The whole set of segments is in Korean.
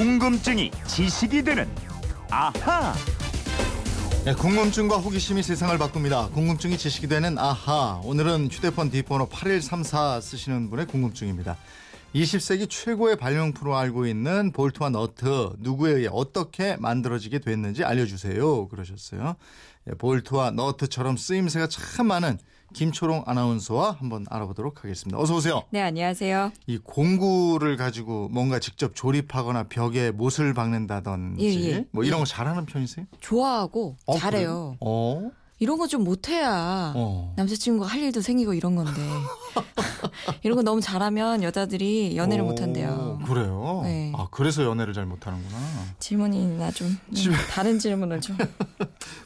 궁금증이 지식이 되는 아하. 네, 궁금증과 호기심이 세상을 바꿉니다. 궁금증이 지식이 되는 아하. 오늘은 휴대폰 뒷번호 8134 쓰시는 분의 궁금증입니다. 20세기 최고의 발명품으로 알고 있는 볼트와 너트, 누구에 의해 어떻게 만들어지게 됐는지 알려주세요. 그러셨어요. 네, 볼트와 너트처럼 쓰임새가 참 많은 김초롱 아나운서와 한번 알아보도록 하겠습니다. 어서 오세요. 네, 안녕하세요. 이 공구를 가지고 뭔가 직접 조립하거나 벽에 못을 박는다든지 뭐 이런 거 잘하는 편이세요? 좋아하고 잘해요. 이런 거 좀 못해야 남자친구가 할 일도 생기고 이런 건데 이런 거 너무 잘하면 여자들이 연애를 못한대요. 그래요? 네. 아, 그래서 연애를 잘 못하는구나. 질문이나 좀 다른 질문을 좀.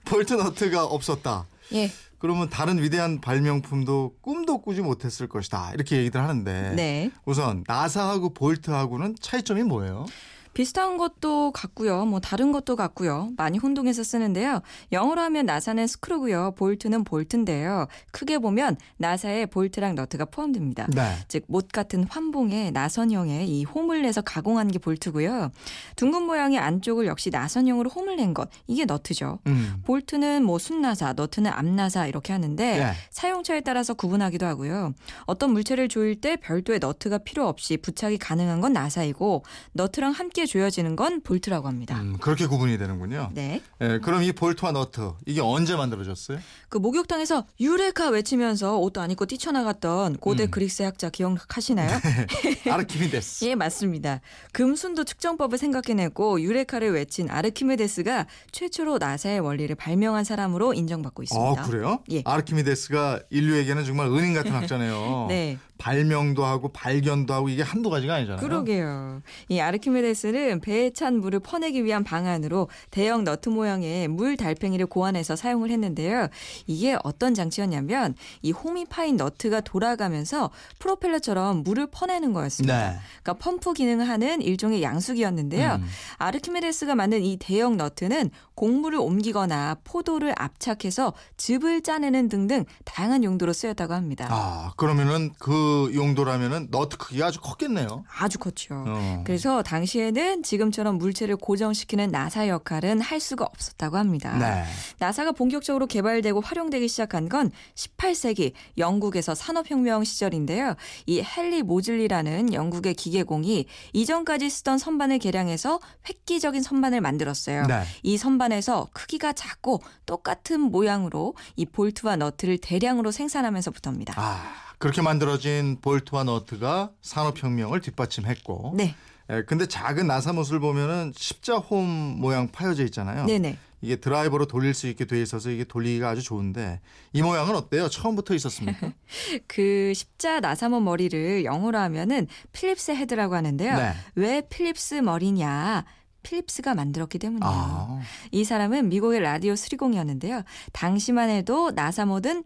볼트너트가 없었다. 예. 그러면 다른 위대한 발명품도 꿈도 꾸지 못했을 것이다. 이렇게 얘기들 하는데 네. 우선 나사하고 볼트하고는 차이점이 뭐예요? 비슷한 것도 같고요. 뭐 다른 것도 같고요. 많이 혼동해서 쓰는데요. 영어로 하면 나사는 스크루고요. 볼트는 볼트인데요. 크게 보면 나사에 볼트랑 너트가 포함됩니다. 네. 즉 못 같은 환봉에 나선형에 이 홈을 내서 가공한 게 볼트고요. 둥근 모양의 안쪽을 역시 나선형으로 홈을 낸 것. 이게 너트죠. 볼트는 뭐 순나사, 너트는 암나사 이렇게 하는데 네. 사용처에 따라서 구분하기도 하고요. 어떤 물체를 조일 때 별도의 너트가 필요 없이 부착이 가능한 건 나사이고 너트랑 함께 조여지는 건 볼트라고 합니다. 그렇게 구분이 되는군요. 네. 예, 그럼 이 볼트와 너트 이게 언제 만들어졌어요? 그 목욕탕에서 유레카 외치면서 옷도 안 입고 뛰쳐나갔던 고대 그리스 학자 기억하시나요? 네. 아르키메데스. 예, 맞습니다. 금순도 측정법을 생각해내고 유레카를 외친 아르키메데스가 최초로 나사의 원리를 발명한 사람으로 인정받고 있습니다. 아, 그래요? 예. 아르키메데스가 인류에게는 정말 은인 같은 학자네요. 네. 발명도 하고 발견도 하고 이게 한두 가지가 아니잖아요. 그러게요. 이 아르키메데스는 배에 찬 물을 퍼내기 위한 방안으로 대형 너트 모양의 물 달팽이를 고안해서 사용을 했는데요. 이게 어떤 장치였냐면 이 홈이 파인 너트가 돌아가면서 프로펠러처럼 물을 퍼내는 거였습니다. 네. 그러니까 펌프 기능을 하는 일종의 양수기였는데요. 아르키메데스가 만든 이 대형 너트는 곡물을 옮기거나 포도를 압착해서 즙을 짜내는 등등 다양한 용도로 쓰였다고 합니다. 아, 그러면은 그 용도라면은 너트 크기가 아주 컸겠네요. 아주 컸죠. 그래서 당시에는 지금처럼 물체를 고정시키는 나사 역할은 할 수가 없었다고 합니다. 네. 나사가 본격적으로 개발되고 활용되기 시작한 건 18세기 영국에서 산업혁명 시절인데요. 이 헨리 모즐리라는 영국의 기계공이 이전까지 쓰던 선반을 개량해서 획기적인 선반을 만들었어요. 네. 이 선반에서 크기가 작고 똑같은 모양으로 이 볼트와 너트를 대량으로 생산하면서부터입니다. 아. 그렇게 만들어진 볼트와 너트가 산업혁명을 뒷받침했고 네. 근데 작은 나사못을 보면은 십자홈 모양 파여져 있잖아요. 네네. 이게 드라이버로 돌릴 수 있게 돼 있어서 이게 돌리기가 아주 좋은데 이 모양은 어때요? 처음부터 있었습니까? 그 십자 나사못 머리를 영어로 하면은 필립스 헤드라고 하는데요. 네. 왜 필립스 머리냐? 필립스가 만들었기 때문이에요. 아. 이 사람은 미국의 라디오 수리공이었는데요. 당시만 해도 나사못은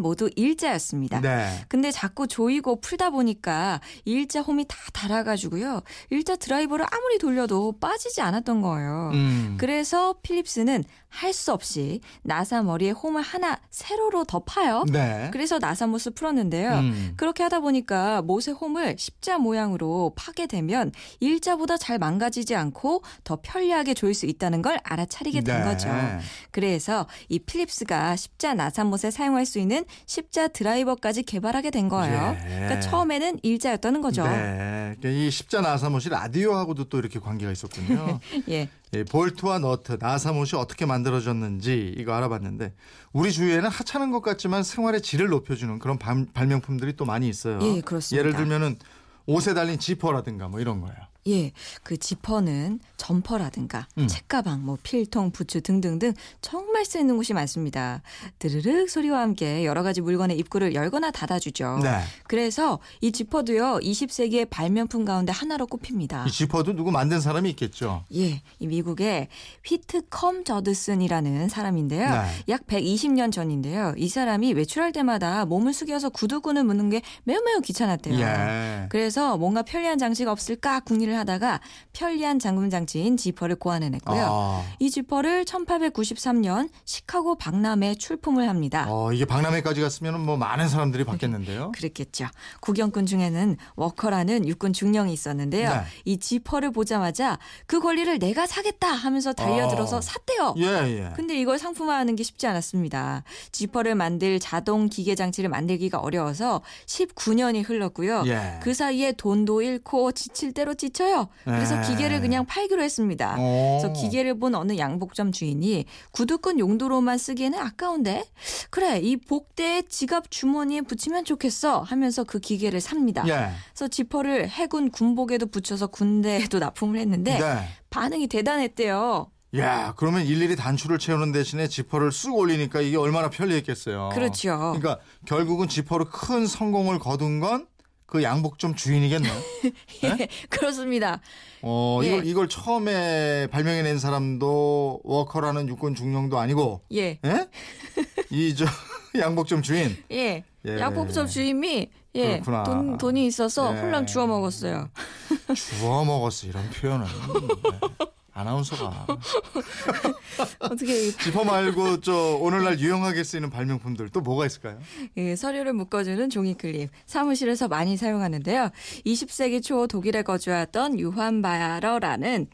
모두 일자였습니다. 네. 근데 자꾸 조이고 풀다 보니까 일자 홈이 다 닳아가지고요. 일자 드라이버를 아무리 돌려도 빠지지 않았던 거예요. 그래서 필립스는 할 수 없이 나사 머리에 홈을 하나 세로로 덮어요. 네. 그래서 나사못을 풀었는데요. 그렇게 하다 보니까 못의 홈을 십자 모양으로 파게 되면 일자보다 잘 망가지지 않고 더 편리하게 조일 수 있다는 걸 알아차리게 된 네. 거죠. 그래서 이 필립스가 십자 나사못 사용할 수 있는 십자 드라이버까지 개발하게 된 거예요. 예. 그러니까 처음에는 일자였다는 거죠. 네. 이 십자 나사못이 라디오하고도 또 이렇게 관계가 있었군요. 예. 예, 볼트와 너트, 나사못이 어떻게 만들어졌는지 이거 알아봤는데 우리 주위에는 하찮은 것 같지만 생활의 질을 높여주는 그런 발명품들이 또 많이 있어요. 예, 그렇습니다. 예를 들면은 옷에 달린 지퍼라든가 뭐 이런 거예요. 예, 그 지퍼는 점퍼라든가 책가방, 뭐 필통, 부츠 등등등 정말 쓰이는 곳이 많습니다. 드르륵 소리와 함께 여러 가지 물건의 입구를 열거나 닫아주죠. 네. 그래서 이 지퍼도요 20세기의 발명품 가운데 하나로 꼽힙니다. 이 지퍼도 누구 만든 사람이 있겠죠? 예, 이 미국의 휘트컴 저드슨이라는 사람인데요. 네. 약 120년 전인데요. 이 사람이 외출할 때마다 몸을 숙여서 구두끈을 묶는 게 매우 귀찮았대요. 예. 그래서 뭔가 편리한 장치가 없을까 궁리를 연구를 하다가 편리한 잠금 장치인 지퍼를 고안해냈고요. 이 지퍼를 1893년 시카고 박람회에 출품을 합니다. 이게 박람회까지 갔으면 뭐 많은 사람들이 봤겠는데요. 그렇겠죠. 구경꾼 중에는 워커라는 육군 중령이 있었는데요. 네. 이 지퍼를 보자마자 그 권리를 내가 사겠다 하면서 달려들어서 샀대요. 예. 근데 이걸 상품화하는 게 쉽지 않았습니다. 지퍼를 만들 자동 기계 장치를 만들기가 어려워서 19년이 흘렀고요. 예. 그 사이에 돈도 잃고 지칠 대로 지쳐요. 그래서 기계를 그냥 팔기로 했습니다. 그래서 기계를 본 어느 양복점 주인이 구두끈 용도로만 쓰기에는 아까운데 그래 이 복대에 지갑 주머니에 붙이면 좋겠어 하면서 그 기계를 삽니다. 예. 그래서 지퍼를 해군 군복에도 붙여서 군대에도 납품을 했는데 반응이 대단했대요. 야, 그러면 일일이 단추를 채우는 대신에 지퍼를 쑥 올리니까 이게 얼마나 편리했겠어요. 그렇죠. 그러니까 결국은 지퍼로 큰 성공을 거둔 건 그 양복점 주인이겠네요. 네? 그렇습니다. 이걸 처음에 발명해낸 사람도 워커라는 육군 중령도 아니고, 네? 양복점 주인. 양복점 주인이 돈이 있어서 홀랑 주워 먹었어요. 주워 먹었어 이런 표현은. 아나운서가 어떻게 지퍼 말고 오늘날 유용하게 쓰이는 발명품들 또 뭐가 있을까요? 서류를 묶어주는 종이클립 사무실에서 많이 사용하는데요. 20세기 초 독일에 거주했던 요한 바러라는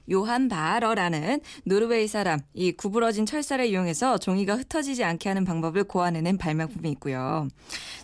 노르웨이 사람 이 구부러진 철사를 이용해서 종이가 흩어지지 않게 하는 방법을 고안해낸 발명품이 있고요.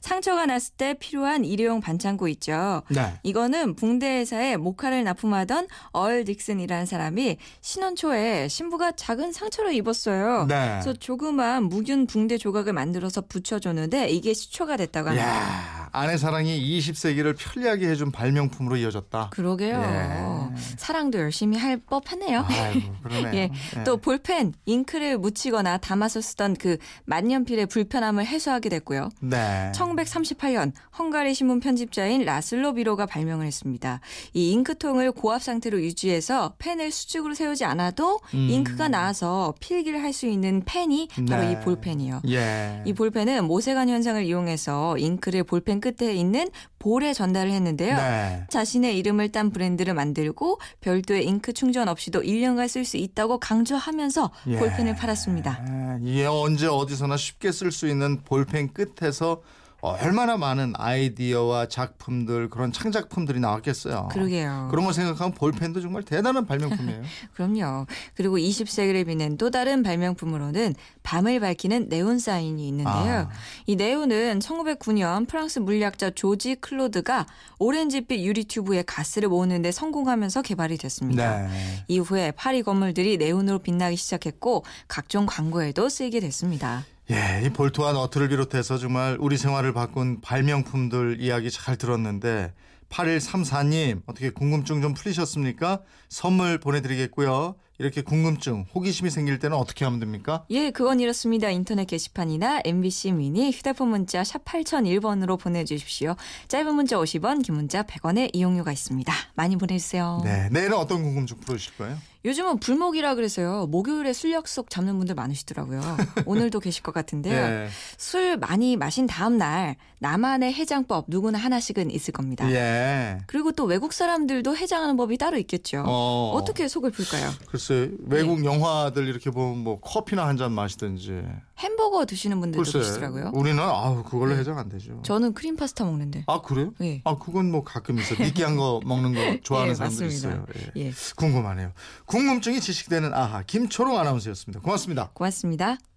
상처가 났을 때 필요한 일회용 반창고 있죠. 네. 이거는 붕대 회사에 모카를 납품하던 얼 닉슨이라는 사람이 신혼 초에 신부가 작은 상처를 입었어요. 네. 그래서 조그만 무균 붕대 조각을 만들어서 붙여줬는데 이게 시초가 됐다고 합니다. 아내 사랑이 20세기를 편리하게 해준 발명품으로 이어졌다. 그러게요. 사랑도 열심히 할 법하네요. 아이고, 그러네요. 또 볼펜, 잉크를 묻히거나 담아서 쓰던 그 만년필의 불편함을 해소하게 됐고요. 1938년 헝가리 신문 편집자인 라슬로 비로가 발명을 했습니다. 이 잉크통을 고압 상태로 유지해서 펜을 수직으로 세우지 않아도 잉크가 나와서 필기를 할 수 있는 펜이 바로 이 볼펜이요. 이 볼펜은 모세관 현상을 이용해서 잉크를 볼펜 끝에 있는 볼에 전달을 했는데요. 자신의 이름을 딴 브랜드를 만들고 별도의 잉크 충전 없이도 1년간 쓸 수 있다고 강조하면서 볼펜을 팔았습니다. 이게 언제 어디서나 쉽게 쓸 수 있는 볼펜 끝에서 얼마나 많은 아이디어와 작품들 그런 창작품들이 나왔겠어요. 그러게요. 그런 걸 생각하면 볼펜도 정말 대단한 발명품이에요. 그럼요. 그리고 20세기를 빛낸 또 다른 발명품으로는 밤을 밝히는 네온 사인이 있는데요. 이 네온은 1909년 프랑스 물리학자 조지 클로드가 오렌지빛 유리 튜브에 가스를 모으는 데 성공하면서 개발이 됐습니다. 이후에 파리 건물들이 네온으로 빛나기 시작했고 각종 광고에도 쓰이게 됐습니다. 이 볼트와 너트를 비롯해서 정말 우리 생활을 바꾼 발명품들 이야기 잘 들었는데 8134님 어떻게 궁금증 좀 풀리셨습니까? 선물 보내드리겠고요. 이렇게 궁금증, 호기심이 생길 때는 어떻게 하면 됩니까? 그건 이렇습니다. 인터넷 게시판이나 MBC 미니 휴대폰 문자 샵 8001번으로 보내주십시오. 짧은 문자 50원, 긴 문자 100원의 이용료가 있습니다. 많이 보내주세요. 네, 내일은 어떤 궁금증 풀어주실 거예요? 요즘은 불목이라 그래서요. 목요일에 술 약속 잡는 분들 많으시더라고요. 오늘도 계실 것 같은데요. 술 많이 마신 다음 날 나만의 해장법 누구나 하나씩은 있을 겁니다. 그리고 또 외국 사람들도 해장하는 법이 따로 있겠죠. 어떻게 속을 풀까요? 글쎄 외국 영화들 이렇게 보면 뭐 커피나 한 잔 마시든지 햄버거 드시는 분들도 계시더라고요. 우리는 그걸로 해장 안 되죠. 저는 크림 파스타 먹는데. 아 그래요? 그건 뭐 가끔 있어요. 느끼한 거 먹는 거 좋아하는 사람들 있어요. 궁금하네요. 궁금증이 지식되는 아하 김초롱 아나운서였습니다. 고맙습니다.